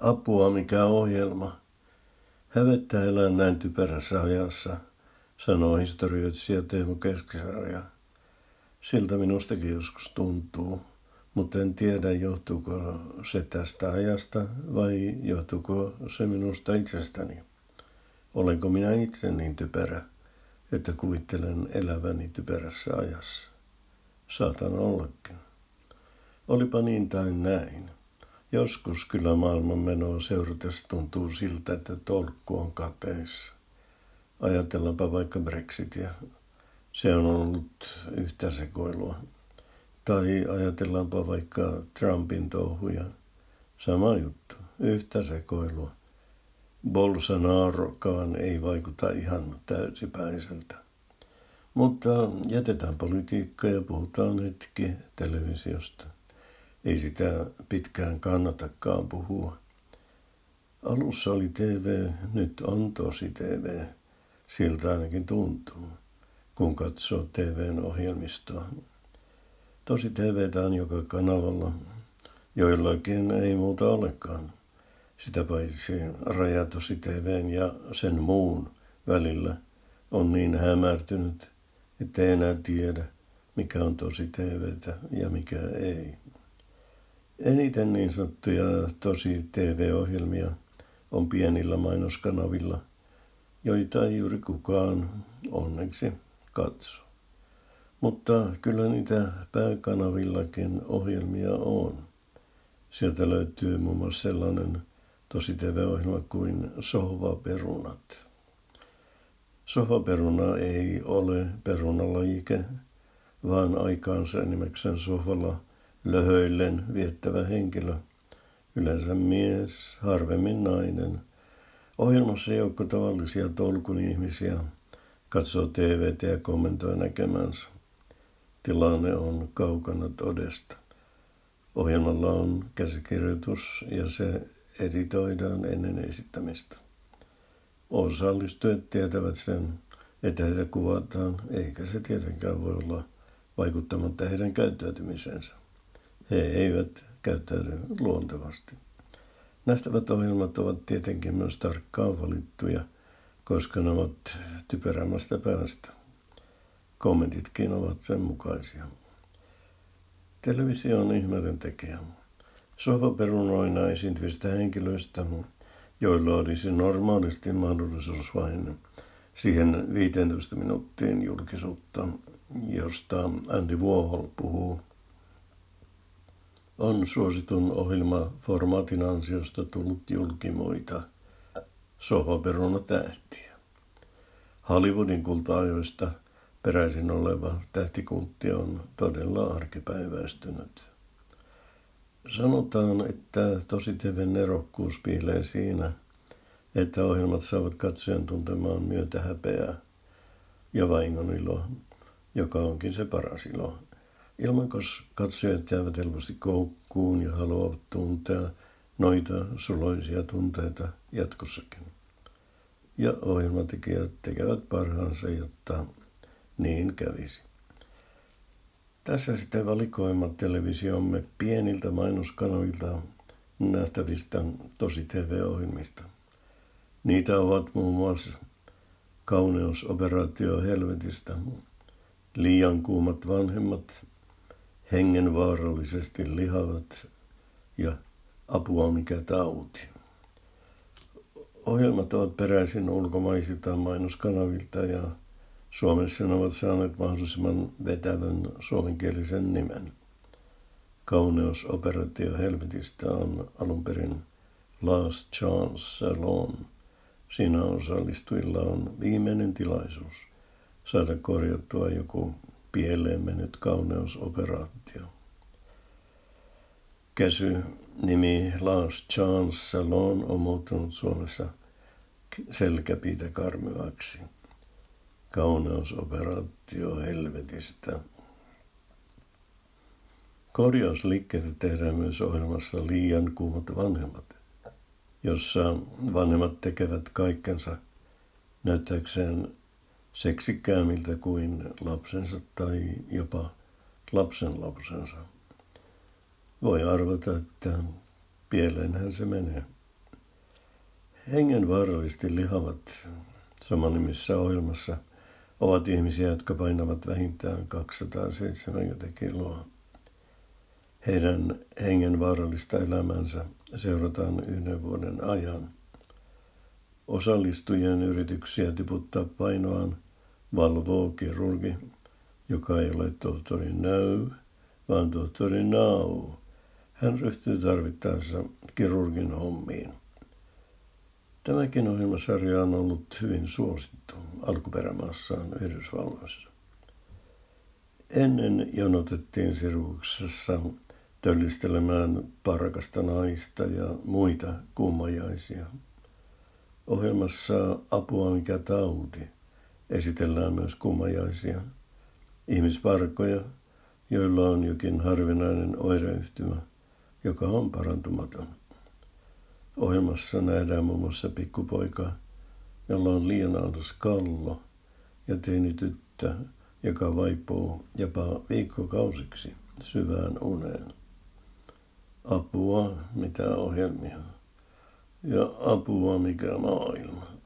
Apua, mikä ohjelma. Hävettää elää näin typerässä ajassa, sanoo historioitsija Teemu Keskisarja. Siltä minustakin joskus tuntuu, mutta en tiedä johtuuko se tästä ajasta vai johtuuko se minusta itsestäni. Olenko minä itse niin typerä, että kuvittelen eläväni typerässä ajassa? Saatan ollakin. Olipa niin tai näin. Joskus kyllä maailmanmenoa seuratessa tuntuu siltä, että tolkku on kapeissa. Ajatellaanpa vaikka Brexitia. Se on ollut yhtä sekoilua. Tai ajatellaanpa vaikka Trumpin touhuja. Sama juttu, yhtä sekoilua. Bolsonarokaan ei vaikuta ihan täysipäiseltä. Mutta jätetään politiikka ja puhutaan hetki televisiosta. Ei sitä pitkään kannatakaan puhua. Alussa oli TV, nyt on tosi TV. Siltä ainakin tuntuu, kun katsoo TV:n ohjelmistoa. Tosi TV:tä on joka kanavalla. Joillakin ei muuta olekaan. Sitä paitsi raja tosi TV:n ja sen muun välillä on niin hämärtynyt, ettei enää tiedä, mikä on tosi TV:tä ja mikä ei. Eniten niin sanottuja tosi TV-ohjelmia on pienillä mainoskanavilla, joita ei juuri kukaan onneksi katso. Mutta kyllä niitä pääkanavillakin ohjelmia on. Sieltä löytyy muun muassa sellainen tosi TV-ohjelma kuin Sohvaperunat. Sohvaperuna ei ole perunalajike, vaan aikaansa enimmäkseen sohvalla löhöillen viettävä henkilö, yleensä mies, harvemmin nainen. Ohjelmassa joukko tavallisia tolkun ihmisiä katsoo TV:tä ja kommentoi näkemänsä. Tilanne on kaukana todesta. Ohjelmalla on käsikirjoitus ja se editoidaan ennen esittämistä. Osallistujat tietävät sen, että heitä kuvataan, eikä se tietenkään voi olla vaikuttamatta heidän käyttäytymisensä. He eivät käyttäydy luontevasti. Nähtävät ohjelmat ovat tietenkin myös tarkkaan valittuja, koska ne ovat typerämmästä päästä. Kommentitkin ovat sen mukaisia. Televisio on ihmeiden tekijä. Sohvaperunoina esiintyvistä henkilöistä, joilla olisi normaalisti mahdollisuus vain siihen 15 minuuttiin julkisuutta, josta Andy Warhol puhuu, on suositun ohjelmaformaatin ansiosta tullut julkimoita sohvaperunatähtiä. Hollywoodin kulta-ajoista peräisin oleva tähtikultti on todella arkipäiväistynyt. Sanotaan, että tosi TV:n nerokkuus piilee siinä, että ohjelmat saavat katsojan tuntemaan myötä häpeää ja vaingon ilo, joka onkin se paras ilo. Ilmankos katsojat jäävät helposti koukkuun ja haluavat tuntea noita suloisia tunteita jatkossakin. Ja ohjelmatekijät tekevät parhaansa, jotta niin kävisi. Tässä sitten valikoima televisiomme pieniltä mainoskanavilta nähtävistä tosi TV-ohjelmista. Niitä ovat muun muassa Kauneusoperaatio helvetistä, Liian kuumat vanhemmat, Hengenvaarallisesti lihavat ja Apua mikä tauti. Ohjelmat ovat peräisin ulkomaisilta mainoskanavilta ja Suomessa ne ovat saaneet mahdollisimman vetävän suomenkielisen nimen. Kauneusoperaatio helvetistä on alun perin Last Chance Salon. Siinä osallistujilla on viimeinen tilaisuus saada korjattua joku pieleen mennyt kauneusoperaatio. Käsynimi Last Chance Salon on muuttunut Suomessa selkäpiitä karmivaksi. Kauneusoperaatio helvetistä. Korjausliikkeitä tehdään myös ohjelmassa Liian kuumat vanhemmat, jossa vanhemmat tekevät kaikkensa näyttääkseen seksikkäämiltä kuin lapsensa tai jopa lapsenlapsensa. Voi arvata, että pieleenhän se menee. Hengenvaarallisesti lihavat samanimissä ohjelmassa ovat ihmisiä, jotka painavat vähintään 270 kiloa. Heidän hengenvaarallista elämänsä seurataan 1 vuoden ajan. Osallistujien yrityksiä tiputtaa painoaan valvoo kirurgi, joka ei ole tohtori Nöö, vaan tohtori Nau. Hän ryhtyy tarvittaessa kirurgin hommiin. Tämäkin ohjelmasarja on ollut hyvin suosittu alkuperämaassaan Yhdysvalloissa. Ennen jonotettiin Siruksessa töllistelemään parkasta naista ja muita kummajaisia. Ohjelmassa Apua mikä tauti esitellään myös kummajaisia, ihmisparkkoja, joilla on jokin harvinainen oireyhtymä, joka on parantumaton. Ohjelmassa nähdään muun muassa pikkupoika, jolla on liian alhaiset kallo, ja teinityttö, joka vaipuu jopa viikkokausiksi syvään uneen. Apua mitä ohjelmia ja apua mikä maailma.